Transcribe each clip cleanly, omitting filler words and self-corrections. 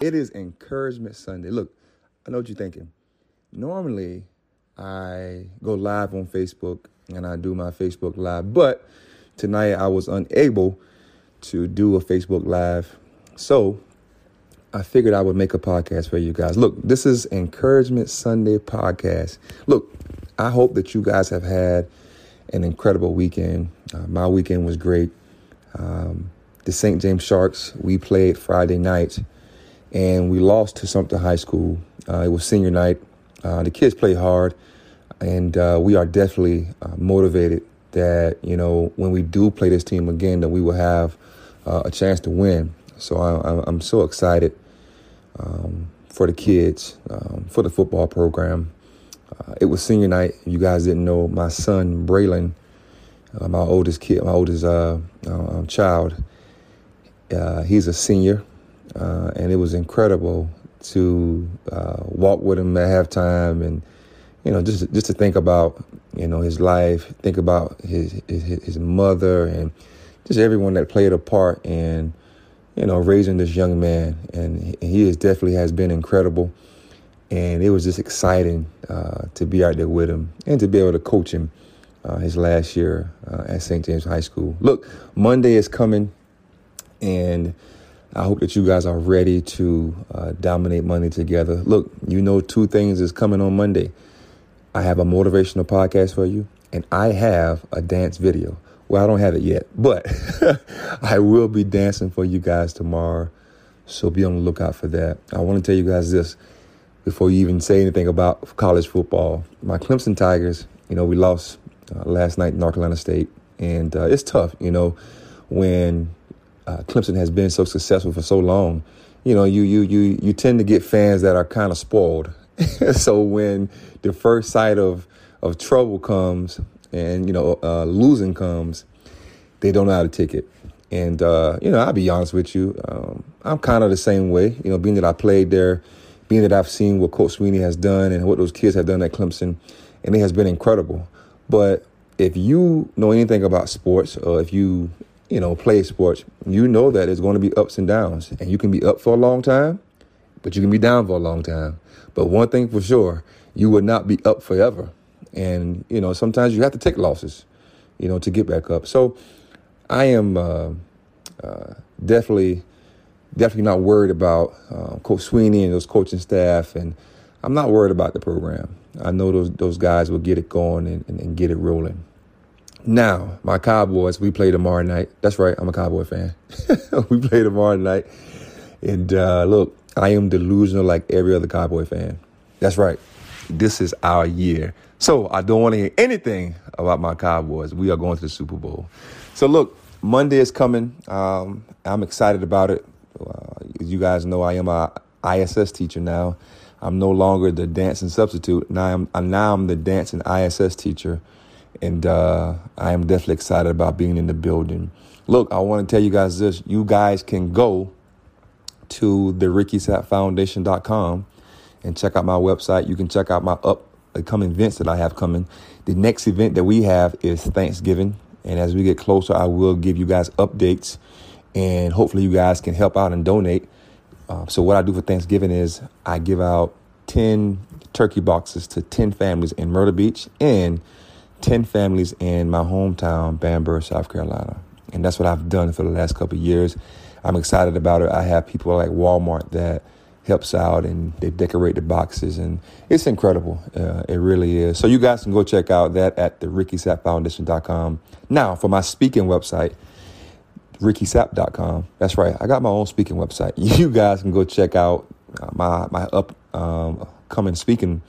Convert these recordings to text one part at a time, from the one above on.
It is Encouragement Sunday. Look, I know what you're thinking. Normally, I go live on Facebook and I do my Facebook live, but tonight I was unable to do a Facebook live, so I figured I would make a podcast for you guys. Look, this is Encouragement Sunday podcast. Look, I hope that you guys have had an incredible weekend. My weekend was great. The St. James Sharks, we played Friday night, and we lost to Sumter High School. It was senior night. The kids played hard, and we are definitely motivated that, you know, when we do play this team again, that we will have a chance to win. So I'm so excited for the kids, for the football program. It was senior night. You guys didn't know my son, Braylon, my oldest child. He's a senior, and it was incredible to walk with him at halftime, and you know, just to think about, you know, his life, think about his mother, and just everyone that played a part in, you know, raising this young man. And he is definitely has been incredible, and it was just exciting to be out there with him and to be able to coach him his last year at St. James High School. Look, Monday is coming, and I hope that you guys are ready to dominate Monday together. Look, you know, two things is coming on Monday. I have a motivational podcast for you, and I have a dance video. Well, I don't have it yet, but I will be dancing for you guys tomorrow, so be on the lookout for that. I want to tell you guys this before you even say anything about college football. My Clemson Tigers, you know, we lost last night to North Carolina State, and it's tough, you know, when Clemson has been so successful for so long. You know, you tend to get fans that are kind of spoiled. So when the first sight of trouble comes and, you know, losing comes, they don't know how to take it. And, you know, I'll be honest with you. I'm kind of the same way, you know, being that I played there, being that I've seen what Coach Sweeney has done and what those kids have done at Clemson. And it has been incredible. But if you know anything about sports, or if you know, play sports, you know that it's going to be ups and downs. And you can be up for a long time, but you can be down for a long time. But one thing for sure, you will not be up forever. And, you know, sometimes you have to take losses, you know, to get back up. So I am definitely not worried about Coach Sweeney and those coaching staff. And I'm not worried about the program. I know those guys will get it going and get it rolling. Now, my Cowboys, we play tomorrow night. That's right, I'm a Cowboy fan. We play tomorrow night. And look, I am delusional like every other Cowboy fan. That's right. This is our year. So I don't want to hear anything about my Cowboys. We are going to the Super Bowl. So look, Monday is coming. I'm excited about it. As you guys know, I am an ISS teacher now. I'm no longer the dancing substitute. Now I'm the dancing ISS teacher. And I am definitely excited about being in the building. Look, I want to tell you guys this. You guys can go to the rickysappfoundation.com and check out my website. You can check out my upcoming events that I have coming. The next event that we have is Thanksgiving. And as we get closer, I will give you guys updates. And hopefully you guys can help out and donate. So what I do for Thanksgiving is I give out 10 turkey boxes to 10 families in Myrtle Beach and 10 families in my hometown, Bamberg, South Carolina. And that's what I've done for the last couple of years. I'm excited about it. I have people like Walmart that helps out, and they decorate the boxes. And it's incredible. It really is. So you guys can go check out that at the rickysappfoundation.com. Now, for my speaking website, rickysapp.com. That's right. I got my own speaking website. You guys can go check out my upcoming speaking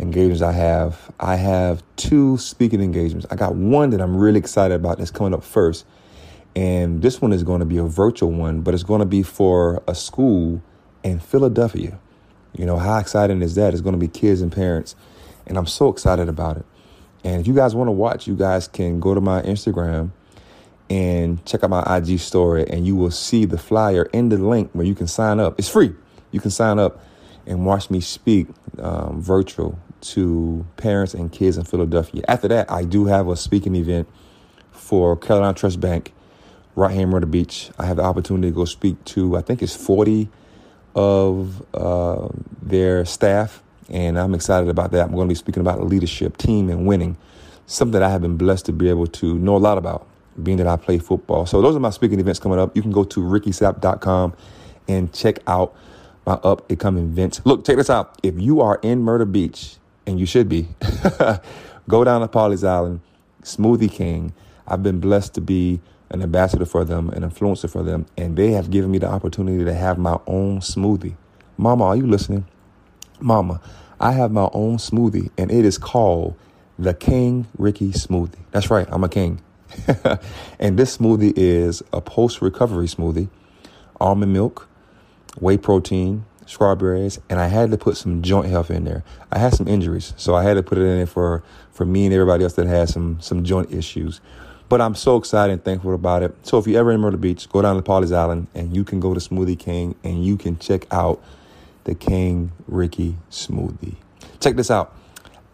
engagements I have. I have 2 speaking engagements. I got one that I'm really excited about that's coming up first. And this one is going to be a virtual one, but it's going to be for a school in Philadelphia. You know, how exciting is that? It's going to be kids and parents. And I'm so excited about it. And if you guys want to watch, you guys can go to my Instagram and check out my IG story, and you will see the flyer and the link where you can sign up. It's free. You can sign up and watch me speak virtual to parents and kids in Philadelphia. After that, I do have a speaking event for Carolina Trust Bank right here in Myrtle Beach. I have the opportunity to go speak to, I think it's 40 of their staff, and I'm excited about that. I'm going to be speaking about leadership, team, and winning, something that I have been blessed to be able to know a lot about, being that I play football. So those are my speaking events coming up. You can go to rickysapp.com and check out my up-and-coming events. Look, check this out. If you are in Myrtle Beach, and you should be, go down to Pawleys Island, Smoothie King. I've been blessed to be an ambassador for them, an influencer for them, and they have given me the opportunity to have my own smoothie. Mama, are you listening? Mama, I have my own smoothie, and it is called the King Ricky Smoothie. That's right, I'm a king. And this smoothie is a post-recovery smoothie, almond milk, whey protein, strawberries, and I had to put some joint health in there. I had some injuries, so I had to put it in there for me and everybody else that had some joint issues. But I'm so excited and thankful about it. So if you're ever in Myrtle Beach, go down to Pawleys Island, and you can go to Smoothie King, and you can check out the King Ricky Smoothie. Check this out.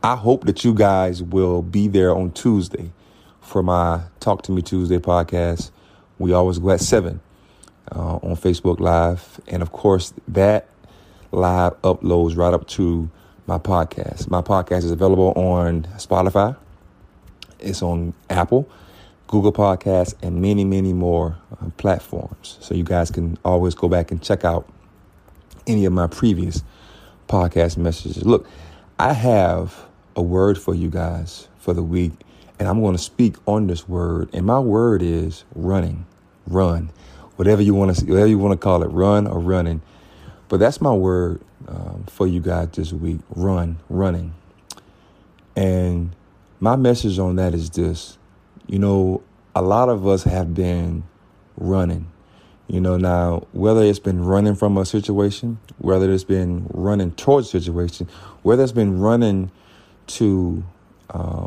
I hope that you guys will be there on Tuesday for my Talk to Me Tuesday podcast. We always go at 7 on Facebook Live. And, of course, that live uploads right up to my podcast. My podcast is available on Spotify. It's on Apple, Google Podcasts, and many, many more platforms. So you guys can always go back and check out any of my previous podcast messages. Look, I have a word for you guys for the week, and I'm going to speak on this word. And my word is running, run, whatever you want to call it, run or running. But that's my word for you guys this week, run, running. And my message on that is this. You know, a lot of us have been running. You know, now, whether it's been running from a situation, whether it's been running towards a situation, whether it's been running to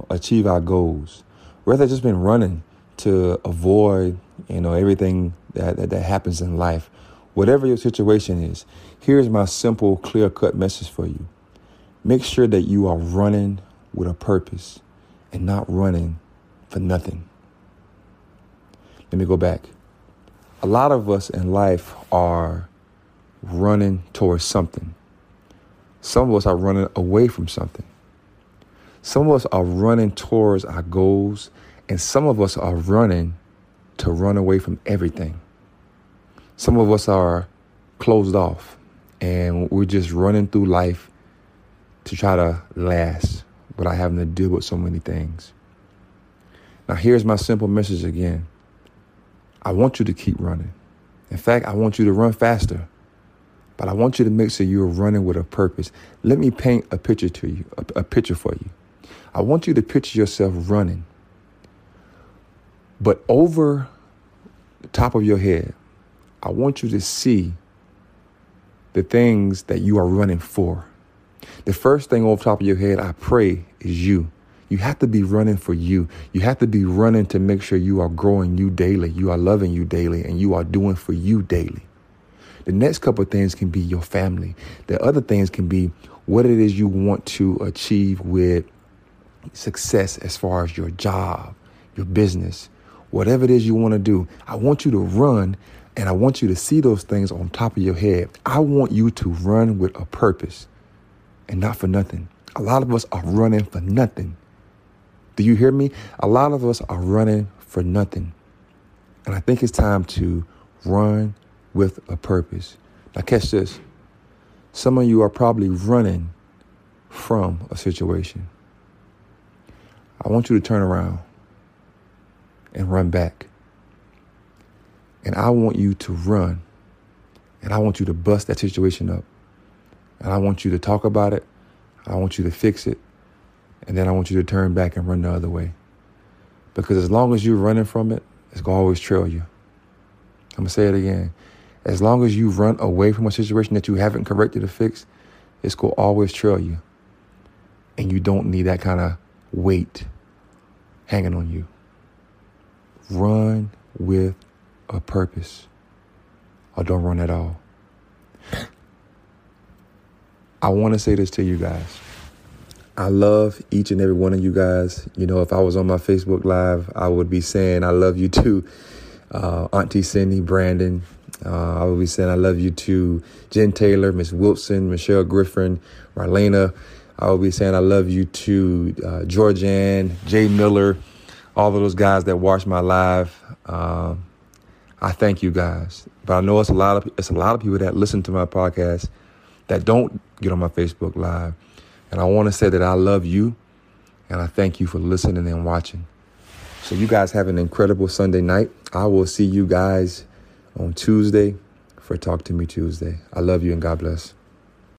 achieve our goals, whether it's just been running to avoid, you know, everything that happens in life. Whatever your situation is, here's my simple, clear-cut message for you. Make sure that you are running with a purpose and not running for nothing. Let me go back. A lot of us in life are running towards something. Some of us are running away from something. Some of us are running towards our goals, and some of us are running to run away from everything. Some of us are closed off, and we're just running through life to try to last without having to deal with so many things. Now, here's my simple message again. I want you to keep running. In fact, I want you to run faster, but I want you to make sure you're running with a purpose. Let me paint a picture to you, a picture for you. I want you to picture yourself running, but over the top of your head, I want you to see the things that you are running for. The first thing off the top of your head, I pray, is you. You have to be running for you. You have to be running to make sure you are growing you daily, you are loving you daily, and you are doing for you daily. The next couple of things can be your family. The other things can be what it is you want to achieve with success as far as your job, your business, whatever it is you want to do. I want you to run. And I want you to see those things on top of your head. I want you to run with a purpose and not for nothing. A lot of us are running for nothing. Do you hear me? A lot of us are running for nothing. And I think it's time to run with a purpose. Now catch this. Some of you are probably running from a situation. I want you to turn around and run back. And I want you to run, and I want you to bust that situation up, and I want you to talk about it, I want you to fix it, and then I want you to turn back and run the other way. Because as long as you're running from it, it's going to always trail you. I'm going to say it again. As long as you run away from a situation that you haven't corrected or fixed, it's going to always trail you. And you don't need that kind of weight hanging on you. Run with a purpose, or don't run at all. I want to say this to you guys. I love each and every one of you guys. You know, if I was on my Facebook Live, I would be saying I love you too. Auntie Cindy, Brandon, I will be saying I love you to Jen Taylor, Miss Wilson, Michelle Griffin, Rylena. I will be saying I love you to Georgianne, Jay Miller, all of those guys that watch my live. I thank you guys, but I know it's a lot of people that listen to my podcast that don't get on my Facebook Live, and I want to say that I love you, and I thank you for listening and watching. So you guys have an incredible Sunday night. I will see you guys on Tuesday for Talk to Me Tuesday. I love you and God bless.